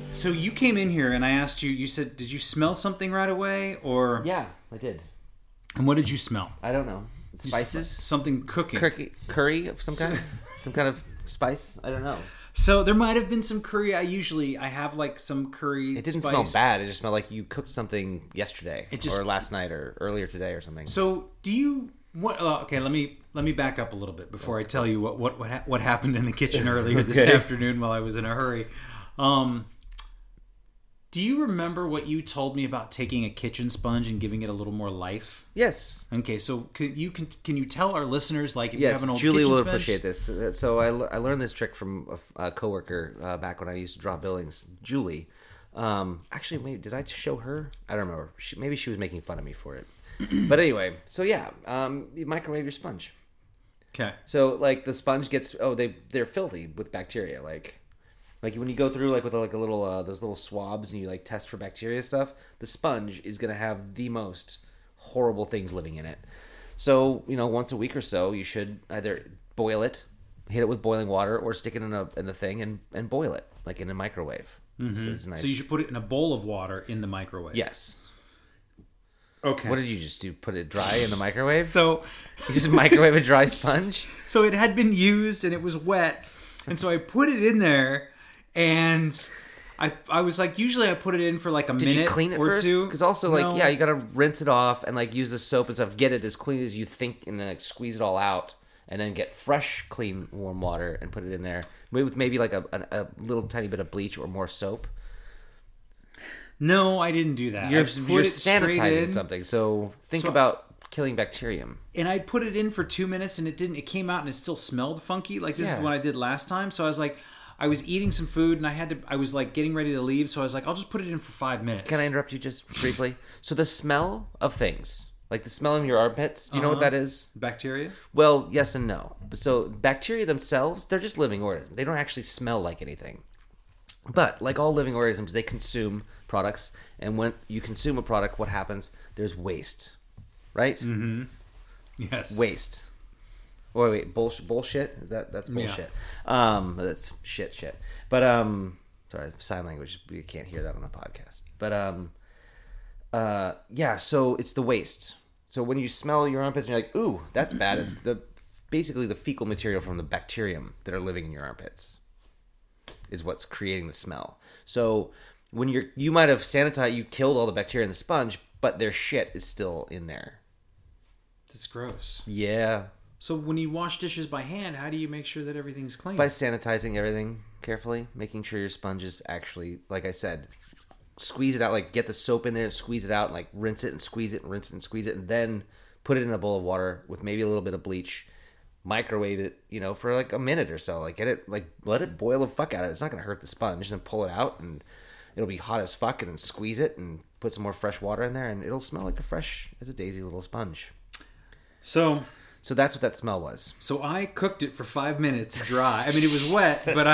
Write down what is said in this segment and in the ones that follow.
So you came in here and I asked you, you said, did you smell something right away? Or yeah, I did. And what did you smell? I don't know. Spices? Something cooking. Curry of some kind? Some kind of spice? I don't know. So there might have been some curry. I have like some curry. It didn't smell bad. It just smelled like you cooked something yesterday or last night or earlier today or something. So do you... okay, let me back up a little bit before I tell you what happened in the kitchen earlier okay. this afternoon while I was in a hurry. Do you remember what you told me about taking a kitchen sponge and giving it a little more life? Yes. Okay, so can you tell our listeners, like, if you have an old Julie kitchen sponge? Yes, Julie will appreciate this. So I learned this trick from a coworker back when I used to draw buildings. Julie. Actually, wait, did I show her? I don't remember. Maybe she was making fun of me for it. But anyway, so yeah, you microwave your sponge. Okay. So, like, the sponge gets, they're filthy with bacteria, like... Like when you go through like with like a little those little swabs and you like test for bacteria stuff, the sponge is gonna have the most horrible things living in it. So once a week or so, you should either boil it, hit it with boiling water, or stick it in a thing and boil it like in a microwave. Mm-hmm. So it's nice. So you should put it in a bowl of water in the microwave. Yes. Okay. What did you just do? Put it dry in the microwave? So you just microwave a dry sponge? So it had been used and it was wet, and so I put it in there. And I was like, usually I put it in for like a minute or two. Did you clean it first? Because also like, you got to rinse it off and like use the soap and stuff. Get it as clean as you think and then like squeeze it all out. And then get fresh, clean, warm water and put it in there. With maybe like a little tiny bit of bleach or more soap. No, I didn't do that. You're sanitizing something. So think about... killing bacterium. And I put it in for 2 minutes and it came out and it still smelled funky. Like this is what I did last time. So I was like... I was eating some food and I was like getting ready to leave, so I was like, I'll just put it in for 5 minutes. Can I interrupt you just briefly? So the smell of things, like the smell in your armpits, you know what that is? Bacteria? Well, yes and no. So bacteria themselves, they're just living organisms. They don't actually smell like anything. But like all living organisms, they consume products, and when you consume a product, what happens? There's waste, right? Mm-hmm. Yes. Waste. Oh, wait, bullshit? That's bullshit. Yeah. That's shit. But, sorry, sign language. You can't hear that on the podcast. But, so it's the waste. So when you smell your armpits and you're like, ooh, that's bad. It's basically the fecal material from the bacterium that are living in your armpits is what's creating the smell. So when you might have sanitized, you killed all the bacteria in the sponge, but their shit is still in there. That's gross. Yeah. So when you wash dishes by hand, how do you make sure that everything's clean? By sanitizing everything carefully, making sure your sponge is actually, like I said, squeeze it out, like get the soap in there and squeeze it out, and like rinse it and squeeze it and rinse it and squeeze it, and then put it in a bowl of water with maybe a little bit of bleach, microwave it, for like a minute or so, like get it, like let it boil the fuck out of it. It's not going to hurt the sponge, and then pull it out and it'll be hot as fuck, and then squeeze it and put some more fresh water in there and it'll smell like a fresh as a daisy little sponge. So that's what that smell was. So I cooked it for 5 minutes dry. I mean, it was wet, but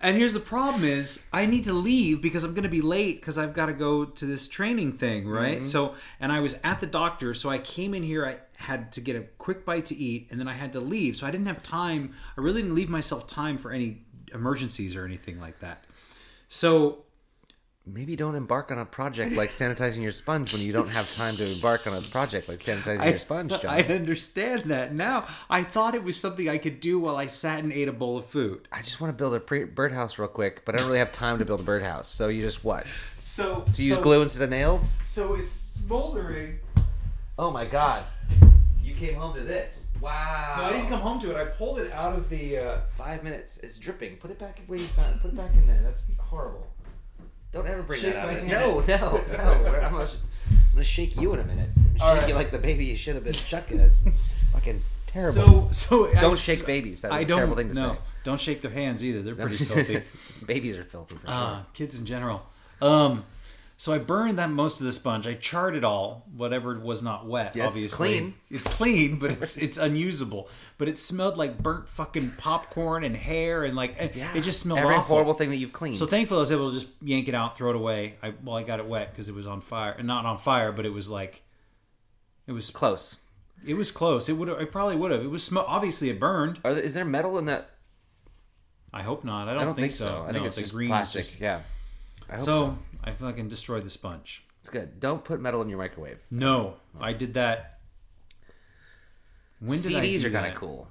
and here's the problem is I need to leave because I'm going to be late because I've got to go to this training thing, right? Mm-hmm. So, and I was at the doctor, so I came in here, I had to get a quick bite to eat, and then I had to leave. So I didn't have time. I really didn't leave myself time for any emergencies or anything like that. So... Maybe don't embark on a project like sanitizing your sponge when you don't have time to embark on a project like sanitizing your sponge, John. I understand that now. I thought it was something I could do while I sat and ate a bowl of food. I just want to build a birdhouse real quick, but I don't really have time to build a birdhouse. So you just what? So you use glue into the nails? So it's smoldering. Oh my God. You came home to this. Wow. No, I didn't come home to it. I pulled it out of the... 5 minutes. It's dripping. Put it back where you found it. Put it back in there. That's horrible. Don't ever bring that up. No. I'm going to shake you in a minute. Shake you like the baby you should have been chucking us. Fucking Terrible. So don't shake babies. That's a terrible thing to say. Don't shake their hands either. They're pretty filthy. Babies are filthy. For sure. Kids in general. So I burned that most of the sponge. I charred it all, whatever was not wet. Yeah, obviously, it's clean. It's clean, but it's unusable. But it smelled like burnt fucking popcorn and hair and it just smelled awful. Every horrible thing that you've cleaned. So thankfully, I was able to just yank it out, throw it away. I got it wet because it was on fire, and not on fire, but it was like, it was close. It was close. It probably would have. It was obviously it burned. Is there metal in that? I hope not. I don't think so. I think it's just green plastic. Just... Yeah. I hope so. I fucking destroyed the sponge. It's good. Don't put metal in your microwave. No, I did that. CDs are kind of cool.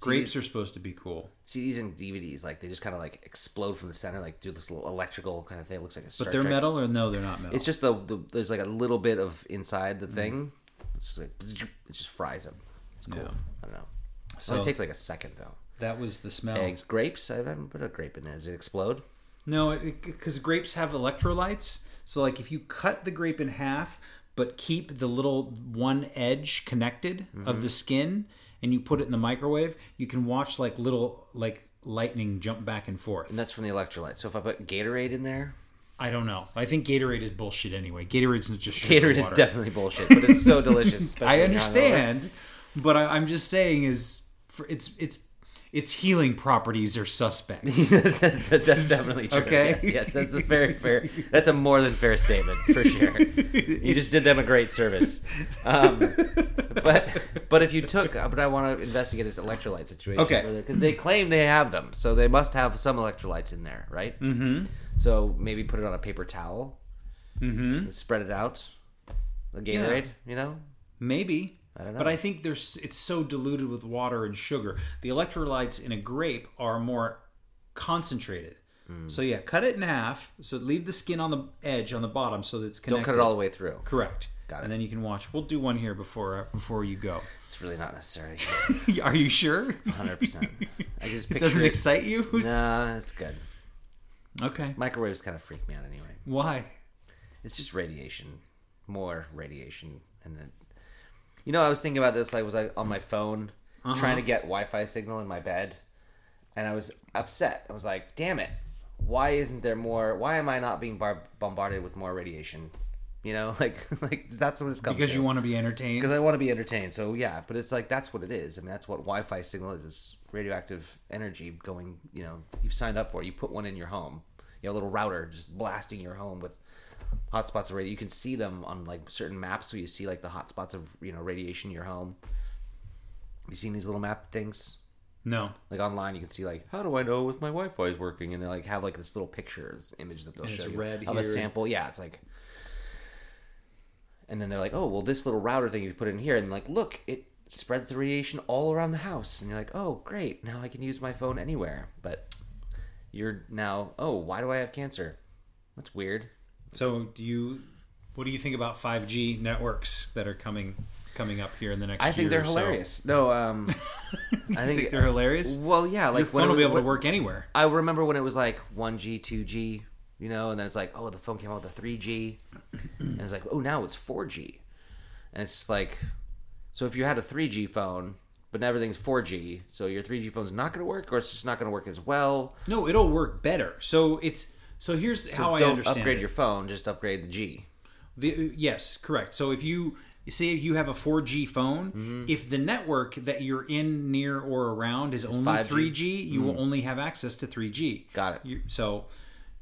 Grapes are supposed to be cool. CDs and DVDs, they just kind of explode from the center, do this little electrical kind of thing. It looks like a Star Trek. But they're metal, or no, they're not metal. It's just there's a little bit of inside the thing. It's it just fries them. It's cool. Yeah. I don't know. So it takes a second though. That was the smell. Eggs, grapes. I haven't put a grape in there. Does it explode? No, because grapes have electrolytes. So, if you cut the grape in half, but keep the little one edge connected of the skin, and you put it in the microwave, you can watch little lightning jump back and forth. And that's from the electrolytes. So if I put Gatorade in there, I don't know. I think Gatorade is bullshit anyway. Gatorade's not just sugar water. Gatorade is definitely bullshit, but it's so delicious. I understand, but I'm just saying its healing properties are suspect. that's definitely true. Okay. Yes, that's a very fair. That's a more than fair statement for sure. You just did them a great service. But if you took, but I want to investigate this electrolyte situation. Okay. Because they claim they have them, so they must have some electrolytes in there, right? Mm-hmm. So maybe put it on a paper towel. Mm-hmm. Spread it out. A Gatorade, you know? Maybe. I don't know. But I think it's so diluted with water and sugar. The electrolytes in a grape are more concentrated. Mm. So yeah, cut it in half. So leave the skin on the edge on the bottom so that it's connected. Don't cut it all the way through. Correct. Got it. And then you can watch. We'll do one here before you go. It's really not necessary. Are you sure? 100%. I just picture it. Doesn't excite you? No, it's good. Okay. Microwaves kind of freak me out anyway. Why? It's just radiation. More radiation. And then... You know, I was thinking about this, on my phone, trying to get Wi-Fi signal in my bed, and I was upset. I was like, damn it, why am I not being bombarded with more radiation? You know, that's what it's coming to. Because you want to be entertained? Because I want to be entertained, so yeah, but it's that's what it is. I mean, that's what Wi-Fi signal is, radioactive energy going, you've signed up for it. You put one in your home, a little router just blasting your home with hotspots of radio. You can see them on certain maps where you see the hotspots of radiation in your home. Have you seen these little map things? No. Online you can see how do I know if my Wi-Fi is working? And they have this little picture, this image that they'll show you of a sample. Yeah, it's like. And then they're like, oh well, this little router thing you put in here, and look, it spreads the radiation all around the house, and you're like, oh great, now I can use my phone anywhere. But you're now, oh why do I have cancer? That's weird. So what do you think about 5G networks that are coming up here in the next year? I think they're hilarious. So. No, I think they're hilarious. Well, yeah, your phone will be able to work anywhere. I remember when it was 1G, 2G, and then it's oh, the phone came out with a 3G, and it's oh, now it's 4G, and it's just so if you had a 3G phone. But everything's 4G, so your 3G phone's not going to work, or it's just not going to work as well. No, it'll work better. So it's. So here's how I understand it. Don't upgrade your phone, just upgrade the G. Yes, correct. So if you say you have a 4G phone, if the network that you're in, near, or around is only 5G. 3G, you will only have access to 3G. Got it. So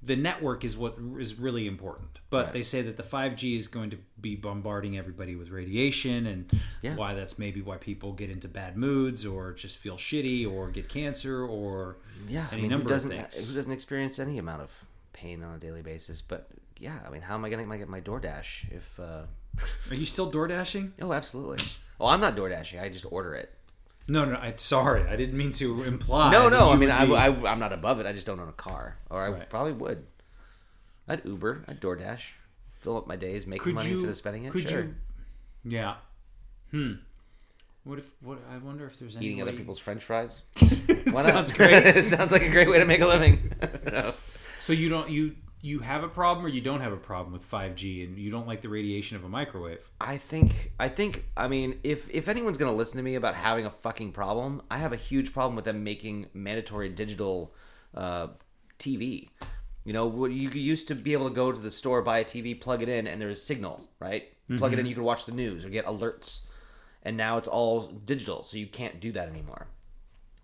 the network is what is really important. But They say that the 5G is going to be bombarding everybody with radiation, and why that's maybe why people get into bad moods or just feel shitty or get cancer or any number of things. Who doesn't experience any amount of... pain on a daily basis? But yeah, I mean, how am I going to get my DoorDash if Are you still DoorDashing? Oh, absolutely. Well, I'm not DoorDashing. I just order it. No, I'm sorry. I didn't mean to imply. No, I mean, I'm not above it. I just don't own a car. Or I probably would. I'd Uber. I'd DoorDash. Fill up my days, making money instead of spending it. Sure. Yeah. What I wonder if there's any eating other people's french fries? Why not? Sounds great. It sounds like a great way to make a living. No. So you don't you you have a problem or you don't have a problem with 5G and you don't like the radiation of a microwave? I mean, if anyone's going to listen to me about having a fucking problem, I have a huge problem with them making mandatory digital TV. You know, you used to be able to go to the store, buy a TV, plug it in, and there's a signal, right? Mm-hmm. Plug it in, you could watch the news or get alerts. And now it's all digital, so you can't do that anymore.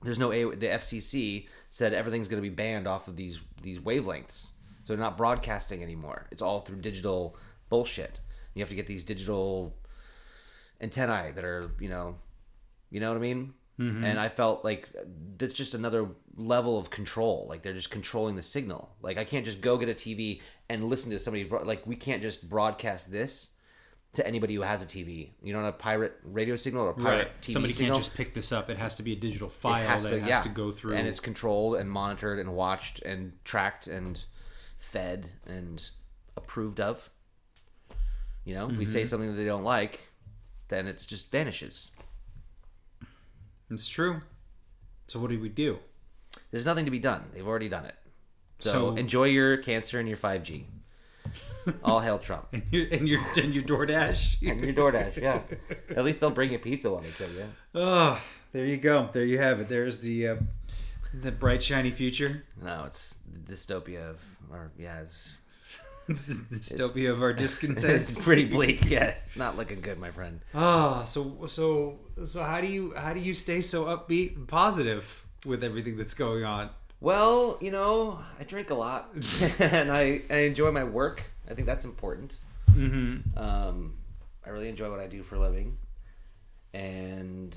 There's no the FCC said everything's going to be banned off of these wavelengths, so they're not broadcasting anymore. It's all through digital bullshit. You have to get these digital antennae that are, you know what I mean? Mm-hmm. And I felt like that's just another level of control. Like they're just controlling the signal. Like I can't just go get a TV and listen to somebody. Like we can't just broadcast this to anybody who has a TV. You don't have a pirate radio signal or a pirate TV signal. Somebody can't just pick this up. It has to be a digital file that has to go through. And it's controlled and monitored and watched and tracked and fed and approved of. You know, if we say something that they don't like, then it just vanishes. It's true. So what do we do? There's nothing to be done. They've already done it. So enjoy your cancer and your 5G. All hail Trump. And your DoorDash. And your DoorDash, yeah. At least they'll bring you pizza on the trip, yeah. Oh, there you go. There you have it. There's the bright, shiny future. No, it's the dystopia of our... Yeah, it's the dystopia of our discontent. It's pretty bleak, yes. It's not looking good, my friend. Ah, so how do you stay so upbeat and positive with everything that's going on? Well, you know, I drink a lot and I enjoy my work. I think that's important. Mm-hmm. I really enjoy what I do for a living. And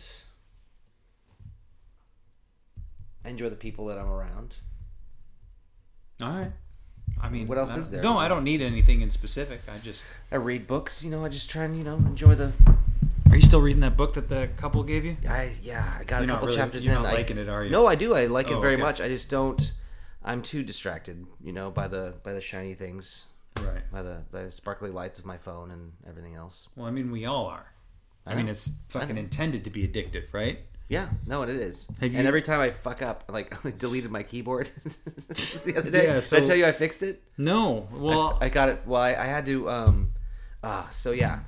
I enjoy the people that I'm around. All right. I mean, what else is there? No, I don't need anything in specific. I read books. You know, I just try and, enjoy the... Are you still reading that book that the couple gave you? I got a couple chapters in. You're not liking it, are you? No, I do. I like it very much. I just don't. I'm too distracted, by the shiny things, right? By the sparkly lights of my phone and everything else. Well, I mean, we all are. I mean, it's fucking intended to be addictive, right? Yeah, no, it is. And every time I fuck up, like I deleted my keyboard the other day. Yeah, so... Did I tell you I fixed it? No. Well, I got it. Well, I had to. So yeah.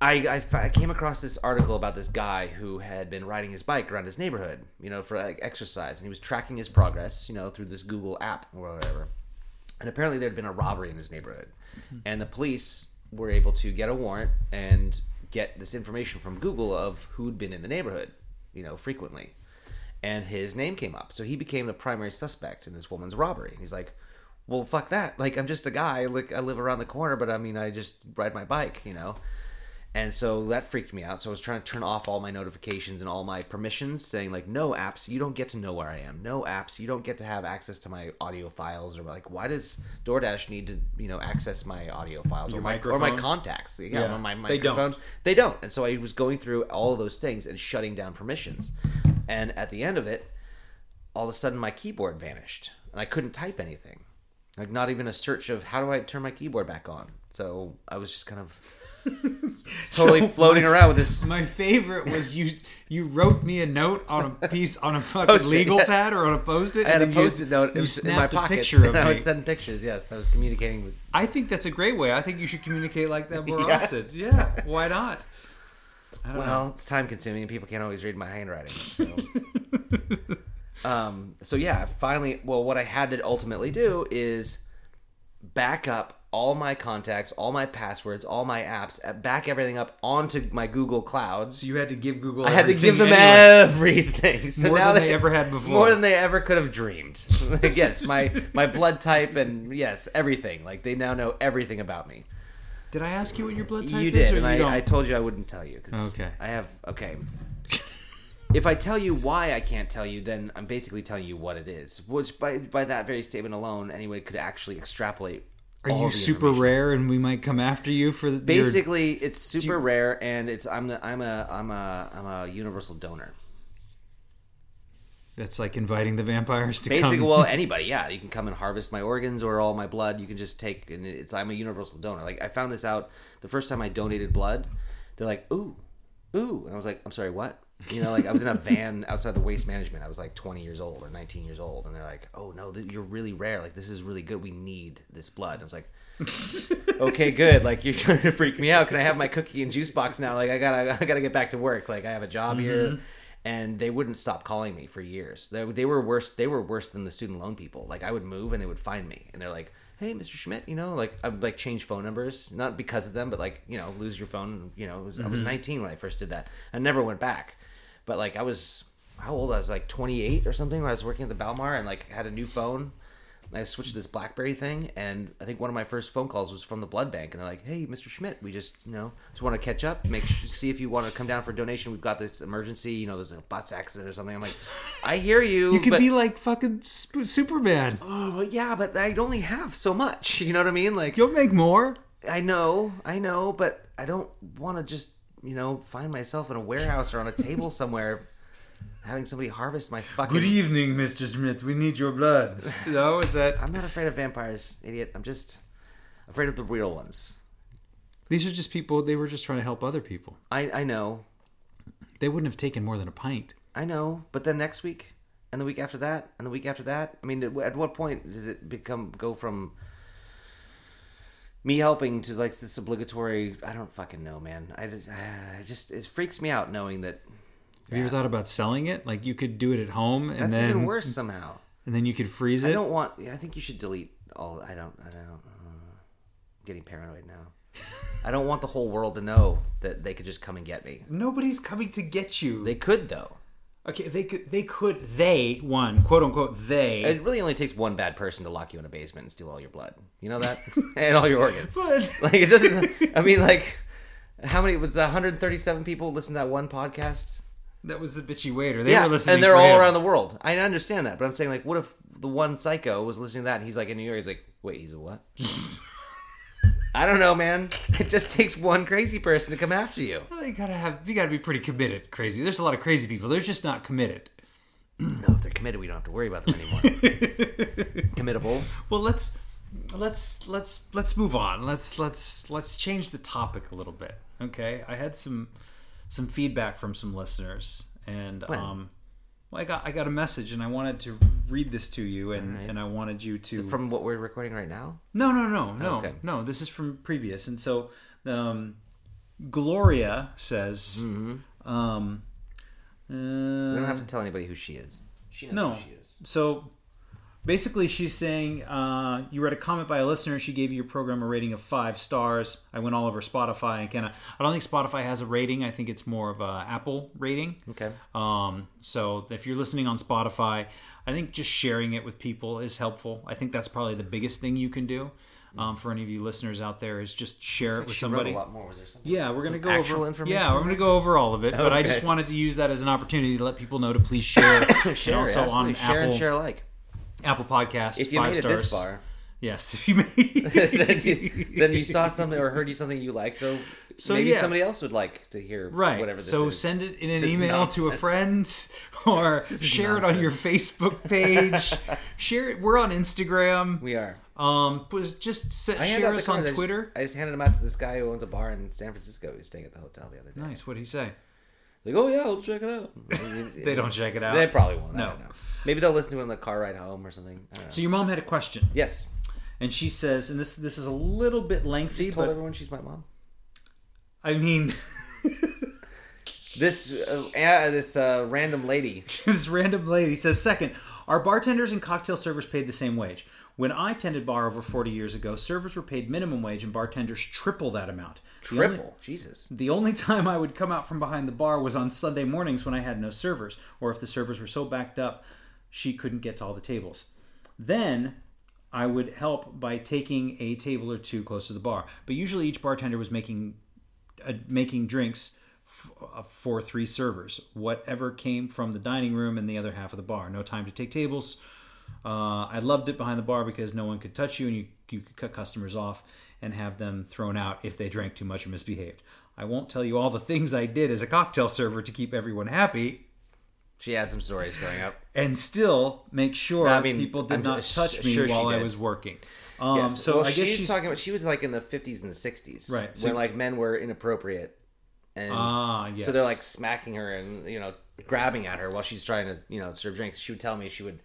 I came across this article about this guy who had been riding his bike around his neighborhood, for like exercise, and he was tracking his progress, through this Google app or whatever. And apparently there had been a robbery in his neighborhood, and the police were able to get a warrant and get this information from Google of who'd been in the neighborhood, frequently. And his name came up, so he became the primary suspect in this woman's robbery. And he's like, "Well, fuck that! Like I'm just a guy. Like I live around the corner, but I mean I just ride my bike, . And so that freaked me out. So I was trying to turn off all my notifications and all my permissions, saying like, no apps, you don't get to know where I am. No apps, you don't get to have access to my audio files. Or like, why does DoorDash need to, access my audio files or my contacts? Yeah, my microphones. They don't. And so I was going through all of those things and shutting down permissions. And at the end of it, all of a sudden my keyboard vanished and I couldn't type anything. Like not even a search of how do I turn my keyboard back on. So I was just kind of... totally floating around with this. My favorite was you wrote me a note on a piece on a fucking legal pad or on a Post-it. I had a Post-it note. You snapped in my pocket. Picture of me. I would send pictures. Yes, I was communicating with. I think that's a great way. I think you should communicate like that more often. Yeah, why not? I don't know. It's time consuming, and people can't always read my handwriting. So. Finally, what I had to ultimately do is back up all my contacts, all my passwords, all my apps, back everything up onto my Google Cloud. So you had to give Google everything. I had to give them everything. So more now than they ever had before. More than they ever could have dreamed. Yes, my blood type and, yes, everything. Like, they now know everything about me. Did I ask you what your blood type is? You did, and I told you I wouldn't tell you. 'Cause I have, If I tell you why I can't tell you, then I'm basically telling you what it is. Which, by that very statement alone, anyone could actually extrapolate. Are you super rare, and we might come after you for the? Basically, it's super rare, and it's I'm a universal donor. That's like inviting the vampires to come. Basically, anybody, yeah, you can come and harvest my organs or all my blood. You can just take, and I'm a universal donor. Like I found this out the first time I donated blood. They're like, ooh, ooh. And I was like, I'm sorry, what? You know, like I was in a van outside the Waste Management. I was like 20 years old or 19 years old. And they're like, oh, no, you're really rare. Like, this is really good. We need this blood. And I was like, okay, good. Like, you're trying to freak me out. Can I have my cookie and juice box now? Like, I gotta get back to work. Like, I have a job here. And they wouldn't stop calling me for years. They were worse than the student loan people. Like, I would move and they would find me. And they're like, hey, Mr. Schmidt, you know, like, I would, like, change phone numbers. Not because of them, but, like, you know, lose your phone. You know, I was 19 when I first did that. I never went back. But, like, I was like 28 or something when I was working at the Balmar and, like, had a new phone. And I switched to this BlackBerry thing, and I think one of my first phone calls was from the blood bank. And they're like, hey, Mr. Schmidt, we just want to catch up, see if you want to come down for a donation. We've got this emergency, you know, there's a bus accident or something. I'm like, I hear you. You could be like fucking Superman. Oh, yeah, but I only have so much. You know what I mean? Like, you'll make more. I know, but I don't want to just, you know, find myself in a warehouse or on a table somewhere having somebody harvest my fucking... Good evening, Mr. Schmidt. We need your bloods. No, is that... I'm not afraid of vampires, idiot. I'm just afraid of the real ones. These are just people... They were just trying to help other people. I know. They wouldn't have taken more than a pint. I know. But then next week, and the week after that, and the week after that... I mean, at what point does it go from... me helping to, like, this obligatory... I don't fucking know, man. It freaks me out knowing that... Have you ever thought about selling it? Like, you could do it at home, and that's even worse somehow. And then you could freeze it. I think you should delete all. I'm getting paranoid now. I don't want the whole world to know that they could just come and get me. Nobody's coming to get you. They could, though. Okay, quote unquote, they. It really only takes one bad person to lock you in a basement and steal all your blood. You know that? And all your organs. Blood. Like, it doesn't. I mean, like, how many? Was 137 people listen to that one podcast? That was the bitchy waiter. They were listening, and they're all around the world. I understand that, but I'm saying, like, what if the one psycho was listening to that, and he's like in New York, he's like, wait, he's a what? I don't know, man. It just takes one crazy person to come after you. Well, you gotta be pretty committed, crazy. There's a lot of crazy people. They're just not committed. No, if they're committed, we don't have to worry about them anymore. Committable. Well, let's move on. Let's change the topic a little bit. Okay, I had some feedback from some listeners, and I got a message, and I wanted to read this to you, and, right. And I wanted you to... Is it from what we're recording right now? No, this is from previous. And so Gloria says... Mm-hmm. We don't have to tell anybody who she is. She knows who she is. So basically she's saying, you read a comment by a listener. She gave your program a rating of 5 stars. I went all over Spotify and I don't think Spotify has a rating. I think it's more of a Apple rating. Okay. So if you're listening on Spotify, I think just sharing it with people is helpful. I think that's probably the biggest thing you can do for any of you listeners out there is just share it with somebody. A lot more. Was there something? Yeah, we're going to go over information. Yeah, we're going to go over all of it, okay. But I just wanted to use that as an opportunity to let people know to please share. Share, and also absolutely. On share Apple, and share like. Apple Podcasts, 5 stars. This far, yes, if you made then you saw something or heard you something you liked, so maybe somebody else would like to hear right. Whatever this so is. So send it in an this email nonsense. To a friend or share nonsense. It on your Facebook page. Share it. We're on Instagram. We are. Share us on Twitter. I just handed them out to this guy who owns a bar in San Francisco. He was staying at the hotel the other day. Nice. What did he say? Like, oh yeah, I'll check it out. They don't check it out. They probably won't. No. I don't know. Maybe they'll listen to it on the car ride home or something. I don't know. So your mom had a question. Yes. And she says, and this is a little bit lengthy. She told everyone she's my mom. I mean, this random lady. This random lady says, second, are bartenders and cocktail servers paid the same wage? When I tended bar over 40 years ago, servers were paid minimum wage and bartenders triple that amount. Jesus. The only time I would come out from behind the bar was on Sunday mornings when I had no servers, or if the servers were so backed up, she couldn't get to all the tables. Then I would help by taking a table or two close to the bar. But usually each bartender was making drinks for 3 servers, whatever came from the dining room and the other half of the bar. No time to take tables. I loved it behind the bar because no one could touch you and you could cut customers off and have them thrown out if they drank too much or misbehaved. I won't tell you all the things I did as a cocktail server to keep everyone happy. She had some stories growing up. And still make sure people did not touch me while I was working. Yes. So I guess she's talking about, she was like in the 50s and the 60s. Right. So, when like men were inappropriate And so they're like smacking her and, you know, grabbing at her while she's trying to, you know, serve drinks. She would tell me she would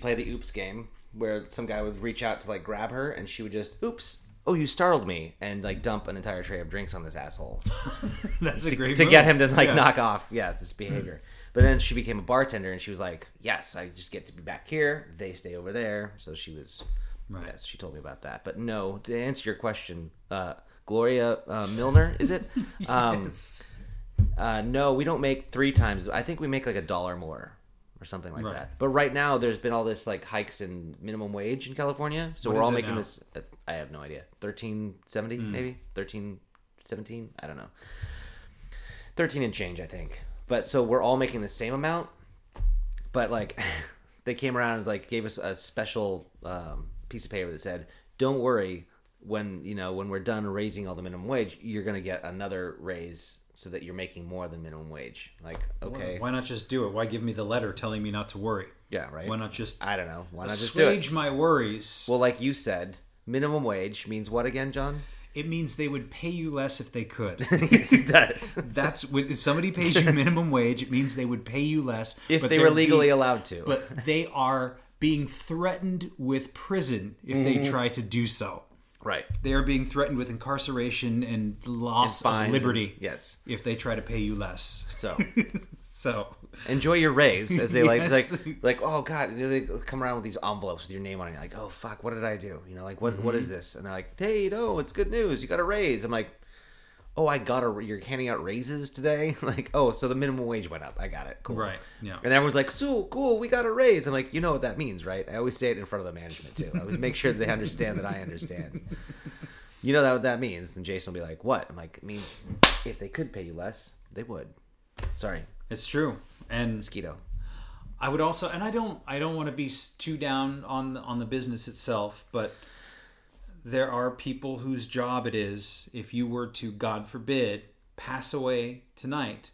play the oops game where some guy would reach out to like grab her and she would just, oops, oh, you startled me, and like dump an entire tray of drinks on this asshole. That's a great move. To get him to like knock off. Yeah, it's this behavior. But then she became a bartender and she was like, yes, I just get to be back here. They stay over there. So she was, yes, she told me about that. But no, to answer your question, Gloria Milner, is it? Yes. No, we don't make three times. I think we make like $1 more or something like that. But right now there's been all this like hikes in minimum wage in California. So we're all making this, I have no idea, $13.70 maybe? $13.17? I don't know. 13 and change, I think. But so we're all making the same amount. But like they came around and like gave us a special piece of paper that said, don't worry. When you know when we're done raising all the minimum wage, you're gonna get another raise so that you're making more than minimum wage. Like, okay, why not just do it? Why give me the letter telling me not to worry? Yeah, right. Why not just Why not just assuage my worries? Well, like you said, minimum wage means what again, John? It means they would pay you less if they could. Yes, it does. That's when somebody pays you minimum wage. It means they would pay you less if they were legally allowed to. But they are being threatened with prison if they try to do so. Right. They are being threatened with incarceration and loss of liberty. Yes. If they try to pay you less. So. Enjoy your raise as they like, oh God, they come around with these envelopes with your name on it. You're like, oh fuck, what did I do? You know, like what is this? And they're like, hey, no, it's good news. You got a raise. I'm like, oh, I got a, you're handing out raises today? Like, oh, so the minimum wage went up. I got it. Cool. Right. Yeah. And everyone's like, so cool, we got a raise. I'm like, you know what that means, right? I always say it in front of the management too. I always make sure that they understand that I understand. You know that what that means. And Jason will be like, what? I'm like, it means if they could pay you less, they would. Sorry. It's true. And mosquito. I would also, and I don't want to be too down on the business itself, but there are people whose job it is, if you were to, God forbid, pass away tonight,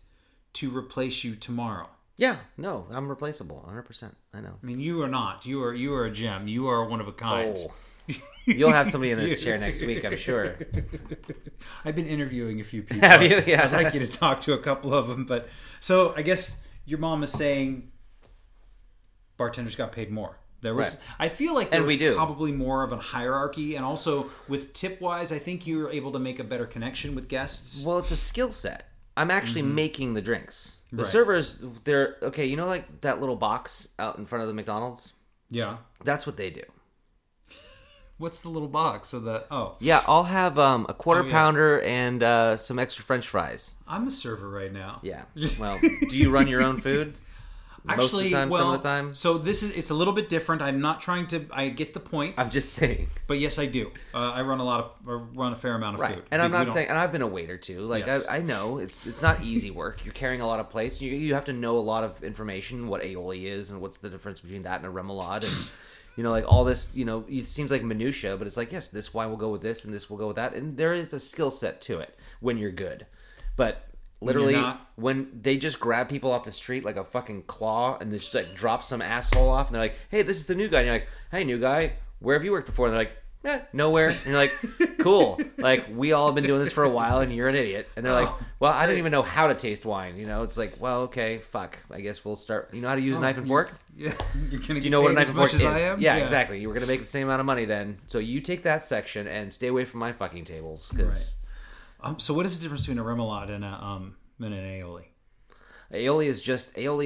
to replace you tomorrow. Yeah, no, I'm replaceable, 100%. I know. I mean, you are not. You are a gem. You are one of a kind. Oh. You'll have somebody in this chair next week, I'm sure. I've been interviewing a few people. Have you? Yeah. I'd like you to talk to a couple of them. But so I guess your mom is saying bartenders got paid more. There was, I feel like there was probably more of a hierarchy, and also with tip-wise, I think you were able to make a better connection with guests. Well, it's a skill set. I'm actually making the drinks. The servers, they're okay. You know, like that little box out in front of the McDonald's. Yeah, that's what they do. What's the little box? So the yeah, I'll have a quarter pounder and some extra French fries. I'm a server right now. Yeah. Well, do you run your own food? Actually, some of the time. So this is, it's a little bit different. I'm not trying to, I get the point. I'm just saying. But yes, I do. I run a fair amount of food. And and I've been a waiter too. Like I know it's not easy work. You're carrying a lot of plates. You have to know a lot of information, what aioli is and what's the difference between that and a remoulade and, you know, like all this, you know, it seems like minutia, but it's like, yes, this wine will go with this and this will go with that. And there is a skill set to it when you're good. But literally, when they just grab people off the street like a fucking claw and they just like drop some asshole off and they're like, hey, this is the new guy. And you're like, hey, new guy, where have you worked before? And they're like, nowhere. And you're like, cool. Like, we all have been doing this for a while and you're an idiot. And they're like, well, I don't even know how to taste wine. You know, it's like, well, okay, fuck. I guess we'll start. You know how to use a knife and fork? Yeah. You're gonna do you know what a knife and fork is? Yeah, exactly. You were going to make the same amount of money then. So you take that section and stay away from my fucking tables because... So what is the difference between a remoulade and an aioli? Aioli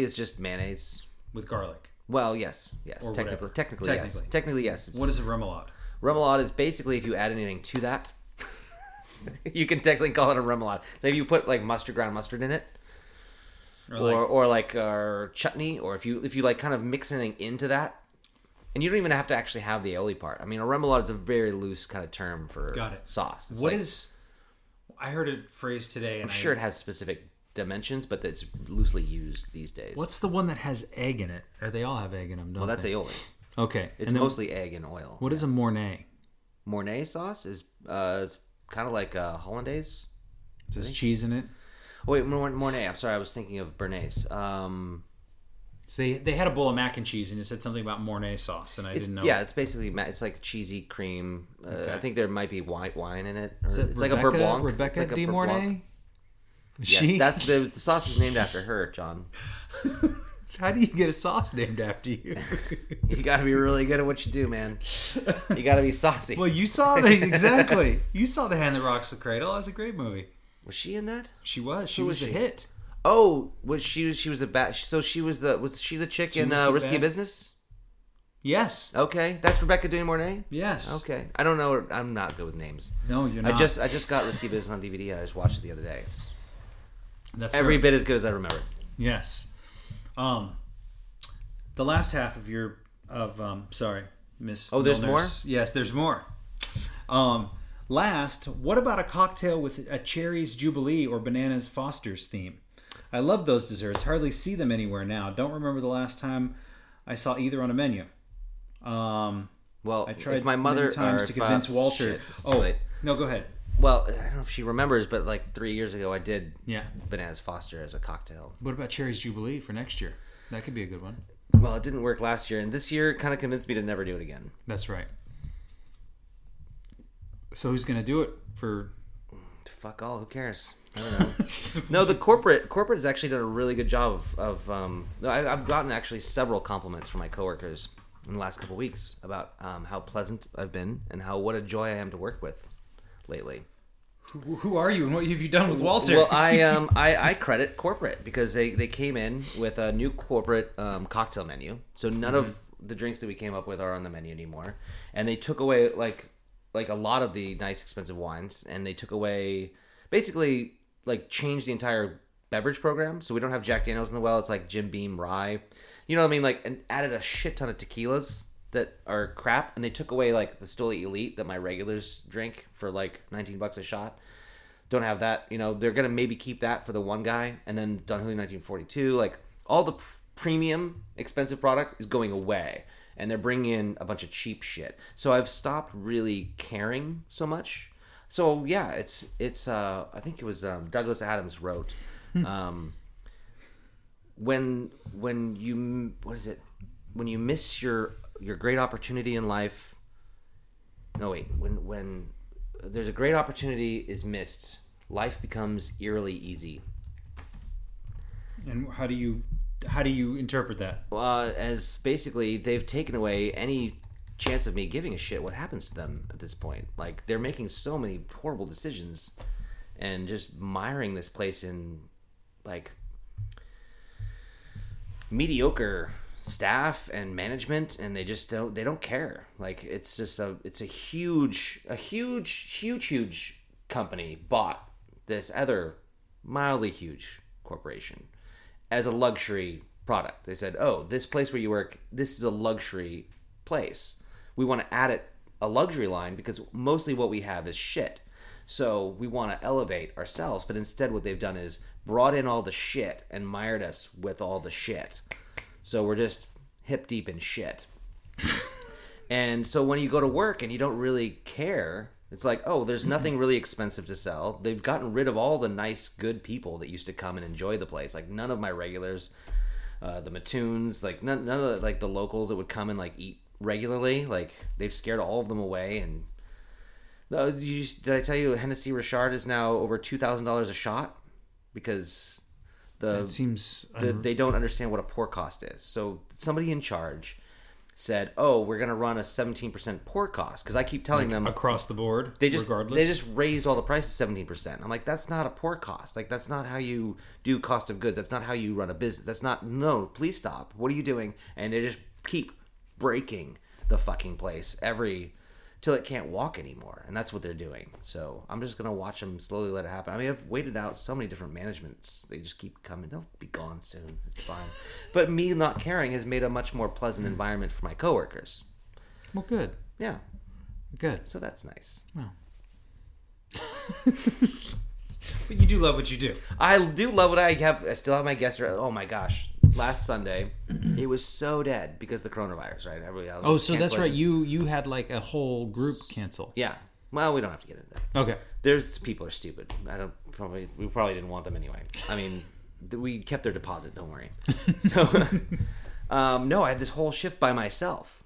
is just mayonnaise with garlic. Well, yes. Or technically, yes. Technically, yes. What is a remoulade? Remoulade is basically if you add anything to that, you can technically call it a remoulade. So if you put like ground mustard in it, or chutney, or if you like kind of mix anything into that. And you don't even have to actually have the aioli part. I mean, a remoulade is a very loose kind of term for sauce. It's I heard a phrase today. I'm sure it has specific dimensions, but it's loosely used these days. What's the one that has egg in it? Or they all have egg in them, don't they? Well, that's aioli. Okay. It's mostly egg and oil. What is a Mornay? Mornay sauce is it's kind of like Hollandaise. There's cheese in it? Oh, wait, Mornay. I'm sorry. I was thinking of Bernays. So they had a bowl of mac and cheese, and it said something about Mornay sauce, and I didn't know. Yeah, it's basically it's like cheesy cream. I think there might be white wine in it. It's like a Rebecca de Mornay? Yes, that's the sauce is named after her, John. How do you get a sauce named after you? You got to be really good at what you do, man. You got to be saucy. Well, you saw the exactly. You saw The Hand That Rocks the Cradle. That was a great movie. Was she in that? She was. She was the hit. Oh, was she? She was the bat. So she was the. Was she the chick in Risky Business? Yes. Okay, that's Rebecca De Mornay. Yes. Okay, I don't know. I'm not good with names. No, you're not. I just got Risky Business on DVD. I just watched it the other day. That's every bit as good as I remember. Yes. The last half of your sorry, Miss. Oh, there's Milner's. More. Yes, there's more. Last, what about a cocktail with a cherries Jubilee or bananas Foster's theme? I love those desserts. Hardly see them anywhere now. Don't remember the last time I saw either on a menu. Well, I tried my mother many times to convince Walter. Shit, it's too late. No, go ahead. Well, I don't know if she remembers, but like 3 years ago I did bananas Foster as a cocktail. What about Cherry's Jubilee for next year? That could be a good one. Well, it didn't work last year, and this year kind of convinced me to never do it again. That's right. So who's going to do it for... Fuck all, who cares? I don't know. No, the corporate has actually done a really good job I've gotten actually several compliments from my coworkers in the last couple weeks about how pleasant I've been and what a joy I am to work with lately. Who are you and what have you done with Walter? Well, I credit corporate because they came in with a new corporate cocktail menu. So none of the drinks that we came up with are on the menu anymore. And they took away like a lot of the nice expensive wines, and they took away basically like changed the entire beverage program. So we don't have Jack Daniels in the well. It's like Jim Beam rye. You know what I mean? Like, and added a shit ton of tequilas that are crap, and they took away like the Stoli Elite that my regulars drink for like $19 a shot. Don't have that. You know, they're gonna maybe keep that for the one guy, and then Dunhill 1942. Like all the premium expensive product is going away, and they're bringing in a bunch of cheap shit. So I've stopped really caring so much. So yeah, it's I think it was Douglas Adams wrote when you when you miss your great opportunity in life. No, wait. When there's a great opportunity is missed, life becomes eerily easy. And how do you interpret that? As basically they've taken away any chance of me giving a shit what happens to them at this point. Like they're making so many horrible decisions and just miring this place in like mediocre staff and management, and they just don't care. Like it's just a huge company bought this other mildly huge corporation as a luxury product. They said, oh, this place where you work, this is a luxury place. We want to add it a luxury line because mostly what we have is shit. So we want to elevate ourselves, but instead what they've done is brought in all the shit and mired us with all the shit. So we're just hip deep in shit. And so when you go to work and you don't really care, it's like, oh, there's nothing really expensive to sell. They've gotten rid of all the nice, good people that used to come and enjoy the place. Like none of my regulars, the Mattoons, like none of the locals that would come and like eat regularly. Like they've scared all of them away. And did I tell you Hennessy Richard is now over $2,000 a shot because. That seems... they don't understand what a pour cost is. So somebody in charge said, oh, we're going to run a 17% pour cost. Because I keep telling them... Across the board, regardless? They just raised all the prices 17%. I'm like, that's not a pour cost. Like, that's not how you do cost of goods. That's not how you run a business. That's not... No, please stop. What are you doing? And they just keep breaking the fucking place till it can't walk anymore. And that's what they're doing. So I'm just going to watch them slowly let it happen. I mean, I've waited out so many different managements. They just keep coming. They'll be gone soon. It's fine. But me not caring has made a much more pleasant environment for my coworkers. Well, good. Yeah. Good. So that's nice. Wow. But you do love what you do. I do love what I have. I still have my guests. Oh, my gosh. Last Sunday, it was so dead because of the coronavirus, right? Oh, so that's right. You had like a whole group cancel. Yeah. Well, we don't have to get into that. Okay. People are stupid. We probably didn't want them anyway. I mean, we kept their deposit. Don't worry. So, no, I had this whole shift by myself,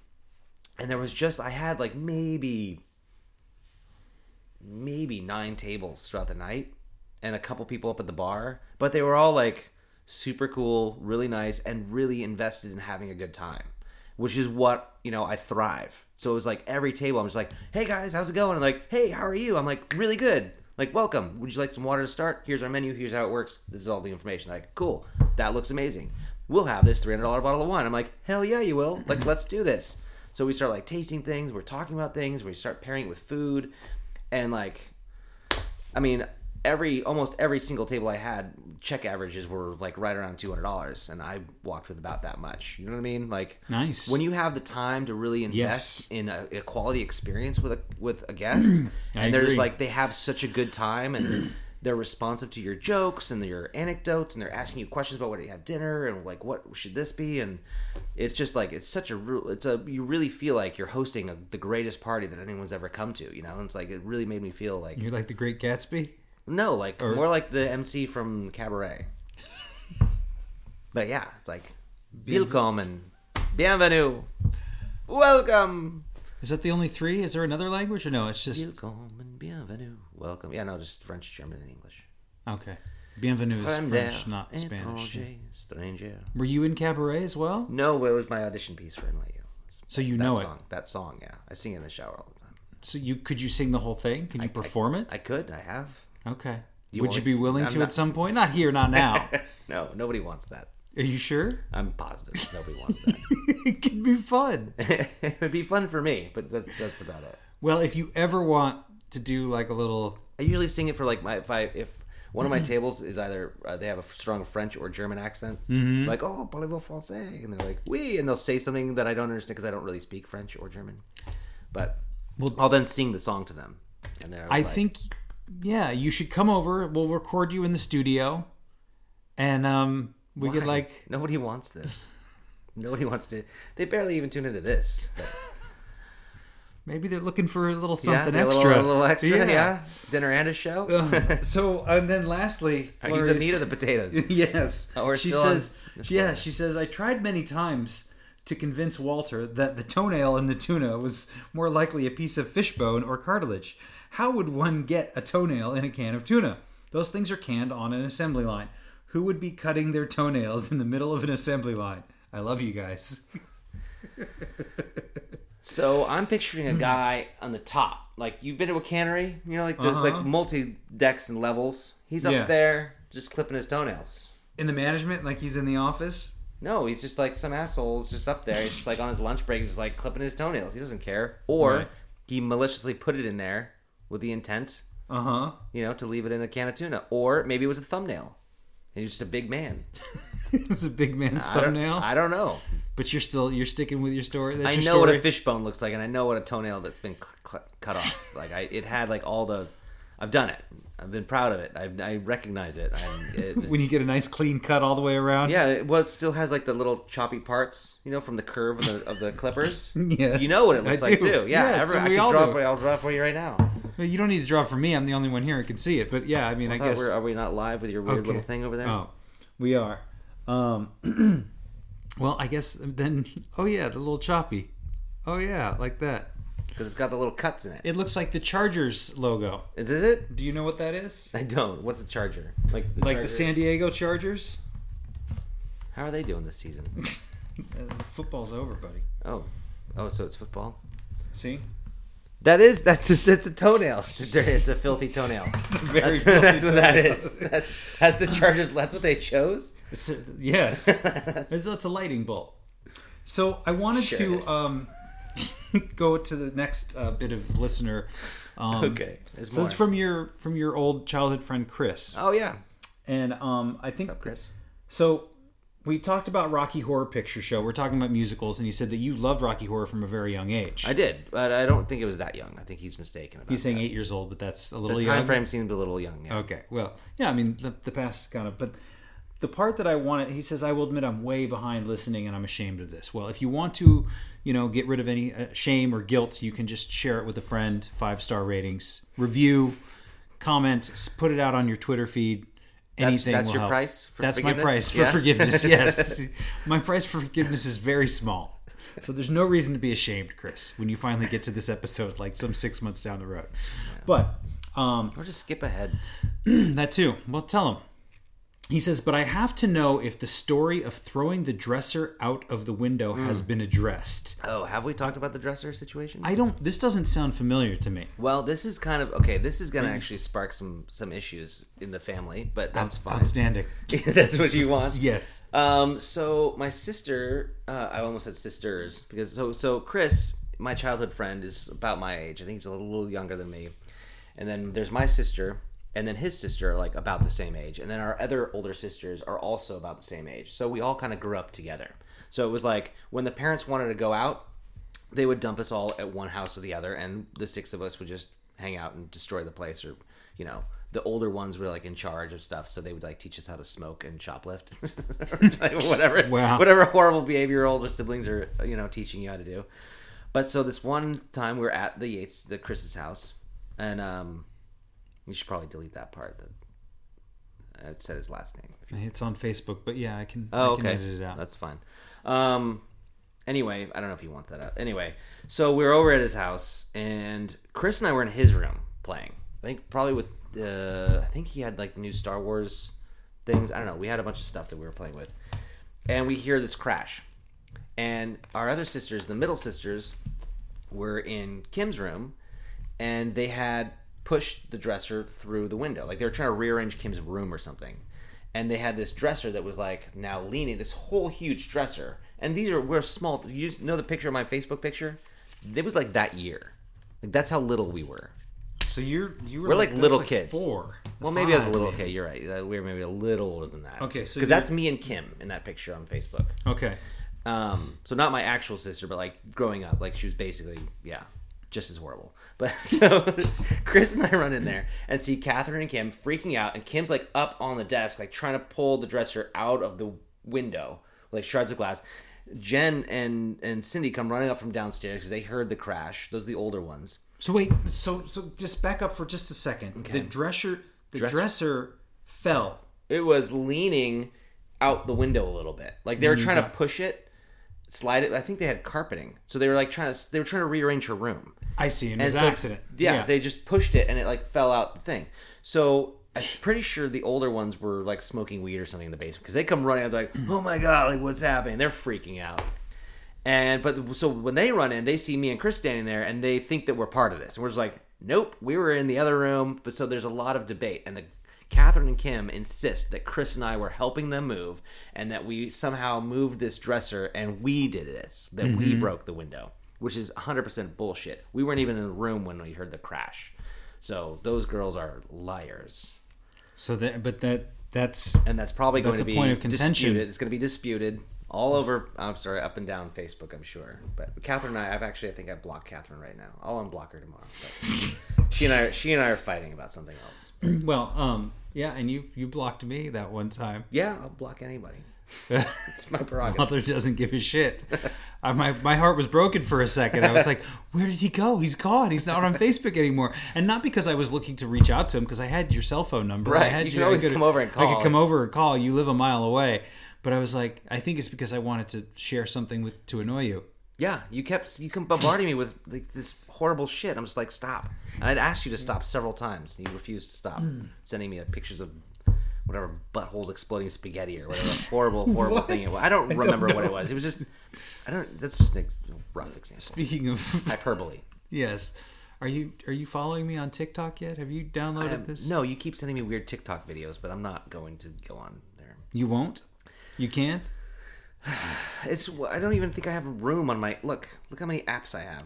and there was I had like maybe 9 tables throughout the night. and a couple people up at the bar, but they were all like super cool, really nice, and really invested in having a good time, which is what, you know, I thrive. So it was like every table, I'm just like, hey guys, how's it going? And like, hey, how are you? I'm like, really good. Like, welcome. Would you like some water to start? Here's our menu. Here's how it works. This is all the information. Like, cool. That looks amazing. We'll have this $300 bottle of wine. I'm like, hell yeah, you will. Like, let's do this. So we start like tasting things. We're talking about things. We start pairing it with food. And like, I mean, almost every single table I had, check averages were like right around $200. And I walked with about that much. You know what I mean? Like, nice. When you have the time to really invest in a quality experience with a guest, and they're just like, they have such a good time, and they're responsive to your jokes and your anecdotes, and they're asking you questions about what do you have dinner, and like, what should this be? And it's just like, it's such a, you really feel like you're hosting the greatest party that anyone's ever come to, you know? And it's like, it really made me feel like... You're like the Great Gatsby? No, like, or... more like the MC from Cabaret. But yeah, it's like, willkommen, bienvenue, welcome. Is that the only three? Is there another language or no? It's just... Willkommen, bienvenue, welcome. Yeah, no, just French, German, and English. Okay. Bienvenue is French, not Spanish. Stranger. Were you in Cabaret as well? No, it was my audition piece for NYU. So you know it. That song, yeah. I sing in the shower all the time. So could you sing the whole thing? Can you perform it? I could. I have. Okay. Would you be willing to at some point? Not here, not now. No, nobody wants that. Are you sure? I'm positive nobody wants that. It could be fun. It would be fun for me, but that's about it. Well, if you ever want to do like a little, I usually sing it for like if one of my tables is either they have a strong French or German accent, like, oh, parlez-vous français, and they're like, oui, and they'll say something that I don't understand because I don't really speak French or German, but I'll then sing the song to them, and I think, yeah, you should come over. We'll record you in the studio, and we could like... Nobody wants this. Nobody wants to... They barely even tune into this. But... Maybe they're looking for a little something extra. A little extra, yeah. Dinner and a show. And then lastly... Are you the meat of the potatoes? Yes. She says, I tried many times to convince Walter that the toenail in the tuna was more likely a piece of fishbone or cartilage. How would one get a toenail in a can of tuna? Those things are canned on an assembly line. Who would be cutting their toenails in the middle of an assembly line? I love you guys. So I'm picturing a guy on the top. Like, you've been to a cannery? You know, like there's like multi-decks and levels. He's up there just clipping his toenails. In the management? Like he's in the office? No, he's just like some asshole is just up there. He's just like on his lunch break, just like clipping his toenails. He doesn't care. Or he maliciously put it in there with the intent, you know, to leave it in a can of tuna. Or maybe it was a thumbnail. And you're just a big man. It was a big man's thumbnail? I don't know. But you're sticking with your story? That's your story? What a fishbone looks like, and I know what a toenail that's been cut off. Like, it had, like, all the... I've done it. I've been proud of it. I recognize it. When you get a nice clean cut all the way around? Yeah, it still has, like, the little choppy parts, you know, from the curve of the clippers. Yes. You know what it looks like, too. Yeah, yes, I'll draw it for you right now. You don't need to draw for me. I'm the only one here who can see it. But yeah, I mean, I guess. Are we not live with your weird little thing over there? Oh, we are. Well, I guess then. Oh yeah, the little choppy. Oh yeah, like that. Because it's got the little cuts in it. It looks like the Chargers logo. Is it? Do you know what that is? I don't. What's a Charger? Like the San Diego Chargers. How are they doing this season? Football's over, buddy. Oh, so it's football. See. That's a toenail. It's a filthy toenail. It's a very filthy toenail. That's what that is. That's the Chargers. That's what they chose? Yes. It's a lightning bolt. So I wanted to go to the next bit of listener. Okay. So this is from your old childhood friend, Chris. Oh, yeah. And I think... What's up, Chris? So we talked about Rocky Horror Picture Show. We're talking about musicals, and you said that you loved Rocky Horror from a very young age. I did, but I don't think it was that young. I think he's mistaken about that. He's saying 8 years old, but that's a little young. The time frame seemed a little young, yeah. Okay, well, yeah, I mean, the past is kind of... But the part that I wanted... He says, I will admit I'm way behind listening, and I'm ashamed of this. Well, if you want to, you know, get rid of any shame or guilt, you can just share it with a friend, 5-star ratings, review, comment, put it out on your Twitter feed. Anything that's will your help. Price for that's forgiveness? My price for forgiveness, yes. My price for forgiveness is very small. So there's no reason to be ashamed, Chris, when you finally get to this episode, like some 6 months down the road. Yeah. But Or just skip ahead. That too. Well, tell him. He says, but I have to know if the story of throwing the dresser out of the window has been addressed. Oh, have we talked about the dresser situation? This doesn't sound familiar to me. Well, this is kind of, okay, this is going to actually spark some issues in the family, but that's fine. Outstanding. That's what you want? Yes. So my sister, I almost said sisters, because so Chris, my childhood friend, is about my age. I think he's a little younger than me. And then there's my sister. And then his sister are like about the same age. And then our other older sisters are also about the same age. So we all kind of grew up together. So it was like when the parents wanted to go out, they would dump us all at one house or the other. And the six of us would just hang out and destroy the place. Or, you know, the older ones were like in charge of stuff. So they would like teach us how to smoke and shoplift. Or whatever. Wow. Whatever horrible behavior older siblings are, you know, teaching you how to do. But so this one time we were at the Yates, the Chris's house. And, you should probably delete that part. That it said his last name. It's on Facebook, but yeah, I can edit it out. That's fine. Anyway, I don't know if you want that out. Anyway, so we were over at his house, and Chris and I were in his room playing. I think probably with I think he had like new Star Wars things. I don't know. We had a bunch of stuff that we were playing with, and we hear this crash. And our other sisters, the middle sisters, were in Kim's room, and they had pushed the dresser through the window. Like they were trying to rearrange Kim's room or something. And they had this dresser that was like now leaning, this whole huge dresser. And we're small. You know the picture of my Facebook picture? It was like that year. Like that's how little we were. So we're like little kids. 4. Well, maybe I was a little kid. You're right. We were maybe a little older than that. Okay. So because that's me and Kim in that picture on Facebook. Okay. So not my actual sister, but like growing up, like she was basically, yeah, just as horrible. But so Chris and I run in there and see Catherine and Kim freaking out, and Kim's like up on the desk like trying to pull the dresser out of the window like shards of glass. Jen and Cindy come running up from downstairs because they heard the crash. Those are the older ones. So wait, so just back up for just a second. Okay. The dresser fell. It was leaning out the window a little bit. Like they were trying to push it. Slide it. I think they had carpeting, so they were like trying to rearrange her room. I see, and it was an accident. Yeah, they just pushed it, and it like fell out the thing. So I'm pretty sure the older ones were like smoking weed or something in the basement because they come running out like, oh my god, like what's happening? They're freaking out. So when they run in, they see me and Chris standing there, and they think that we're part of this. And we're just like, nope, we were in the other room. But so there's a lot of debate, and Catherine and Kim insist that Chris and I were helping them move and that we somehow moved this dresser and we did this, that we broke the window, which is 100% bullshit. We weren't even in the room when we heard the crash. So those girls are liars. So that's probably going to be a point of contention. Disputed. It's going to be disputed all over, up and down Facebook, I'm sure. But Catherine and I think I blocked Catherine right now. I'll unblock her tomorrow. But she and I are fighting about something else. Well, yeah, and you blocked me that one time. Yeah, I'll block anybody. It's my prerogative. Walter doesn't give a shit. My heart was broken for a second. I was like, where did he go? He's gone. He's not on Facebook anymore. And not because I was looking to reach out to him, because I had your cell phone number. Right. I could come over and call. I could come over and call. You live a mile away. But I was like, I think it's because I wanted to share something to annoy you. Yeah, you kept bombarding me with like this horrible shit. I'm just like, stop. And I'd asked you to stop several times, and you refused to stop, sending me pictures of whatever buttholes exploding spaghetti or whatever horrible thing it was. I don't remember what it was. It was just that's just a rough example. Speaking of hyperbole. Yes. Are you following me on TikTok yet? Have you downloaded this? No, you keep sending me weird TikTok videos, but I'm not going to go on there. You won't? You can't? I don't even think I have room on my... Look how many apps I have.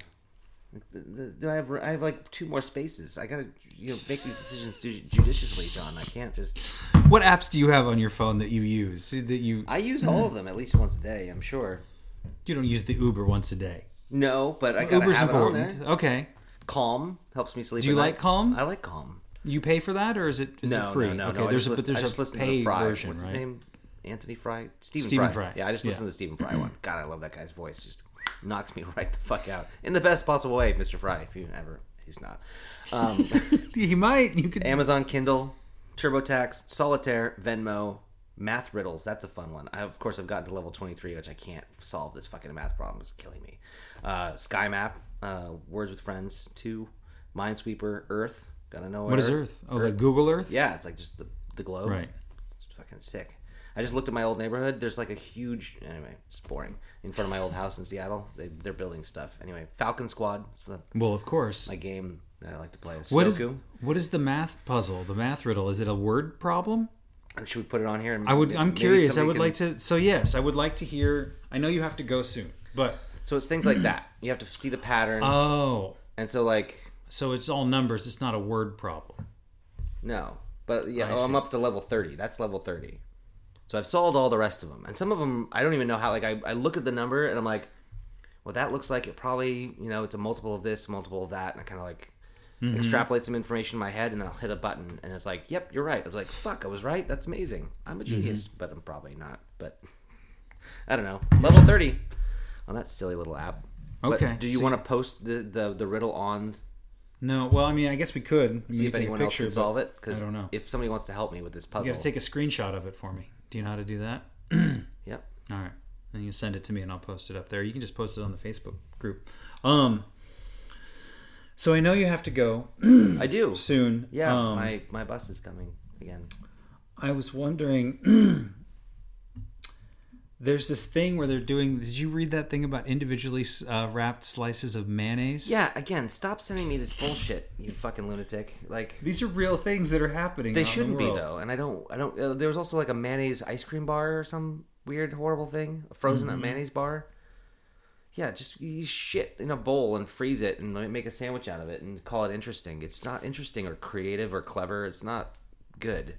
I have like 2 more spaces. I gotta make these decisions judiciously, John. I can't just... What apps do you have on your phone that you use? I use all of them at least once a day, I'm sure. You don't use the Uber once a day? No, but I gotta Uber's have important. It on there. Okay. Calm helps me sleep. Do you like Calm? I like Calm. You pay for that, or is it free? No, okay, no. There's a paid version, what's right? His name? Anthony Fry? Stephen Fry. Yeah, I just listened to the Stephen Fry one. God, I love that guy's voice. Just knocks me right the fuck out. In the best possible way, Mr. Fry, if you ever... He's not. He might. You could... Amazon Kindle, TurboTax, Solitaire, Venmo, Math Riddles. That's a fun one. I've gotten to level 23, which I can't solve this fucking math problem. It's killing me. Sky Map, Words with Friends 2, Minesweeper, Earth, Gonna nowhere. What is Earth? Oh, like Google Earth? Yeah, it's like just the globe. Right. It's fucking sick. I just looked at my old neighborhood. There's like a huge... Anyway, it's boring. In front of my old house in Seattle, they're building stuff. Anyway, Falcon Squad. Well, of course. My game that I like to play. What is the math puzzle? The math riddle? Is it a word problem? Should we put it on here? I'm curious. I would like to hear... I know you have to go soon, but... So it's things like that. You have to see the pattern. Oh. And so like... So it's all numbers. It's not a word problem. No. But yeah, I'm up to level 30. That's level 30. So I've solved all the rest of them. And some of them, I don't even know how. Like I look at the number and I'm like, well, that looks like it probably, you know, it's a multiple of this, multiple of that. And I kind of like extrapolate some information in my head and I'll hit a button. And it's like, yep, you're right. I was like, fuck, I was right. That's amazing. I'm a genius. But I'm probably not. But I don't know. Level 30 on that silly little app. Okay. But do you want to post the riddle on... No, well, I mean, I guess we could. See if anyone else can solve it. Because I don't know. If somebody wants to help me with this puzzle... You got to take a screenshot of it for me. Do you know how to do that? Yep. All right. And you send it to me and I'll post it up there. You can just post it on the Facebook group. So I know you have to go. I do. Soon. Yeah, my bus is coming again. I was wondering... There's this thing where they're doing... Did you read that thing about individually wrapped slices of mayonnaise? Yeah, again, stop sending me this bullshit, you fucking lunatic. Like, these are real things that are happening. They shouldn't be, though. And I don't. There was also like a mayonnaise ice cream bar or some weird, horrible thing. A frozen mayonnaise bar. Yeah, just you shit in a bowl and freeze it and make a sandwich out of it and call it interesting. It's not interesting or creative or clever. It's not good.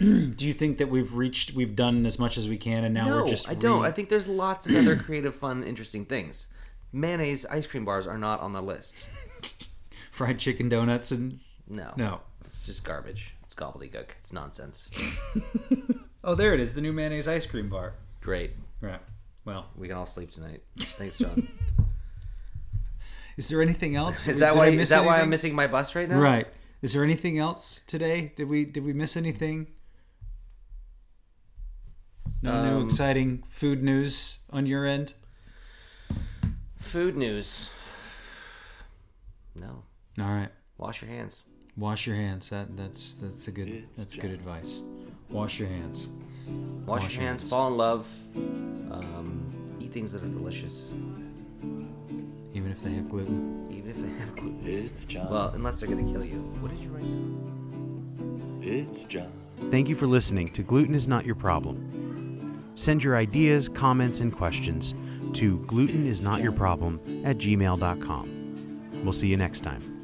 Do you think that we've done as much as we can and now we're just... No, I don't. I think there's lots of other creative, fun, interesting things. Mayonnaise ice cream bars are not on the list. Fried chicken donuts and... No. It's just garbage. It's gobbledygook. It's nonsense. Oh, there it is. The new mayonnaise ice cream bar. Great. Right. Well, we can all sleep tonight. Thanks, John. Is there anything else? Is that why I'm missing my bus right now? Right. Is there anything else today? Did we miss anything? No new exciting food news on your end? Food news. No. All right. Wash your hands. Wash your hands. That's good advice. Wash your hands. Wash your hands. Fall in love. Eat things that are delicious. Even if they have gluten. Even if they have gluten. It's John. Well, unless they're going to kill you. What did you write down? It's John. Thank you for listening to Gluten Is Not Your Problem. Send your ideas, comments, and questions to glutenisnotyourproblem@gmail.com. We'll see you next time.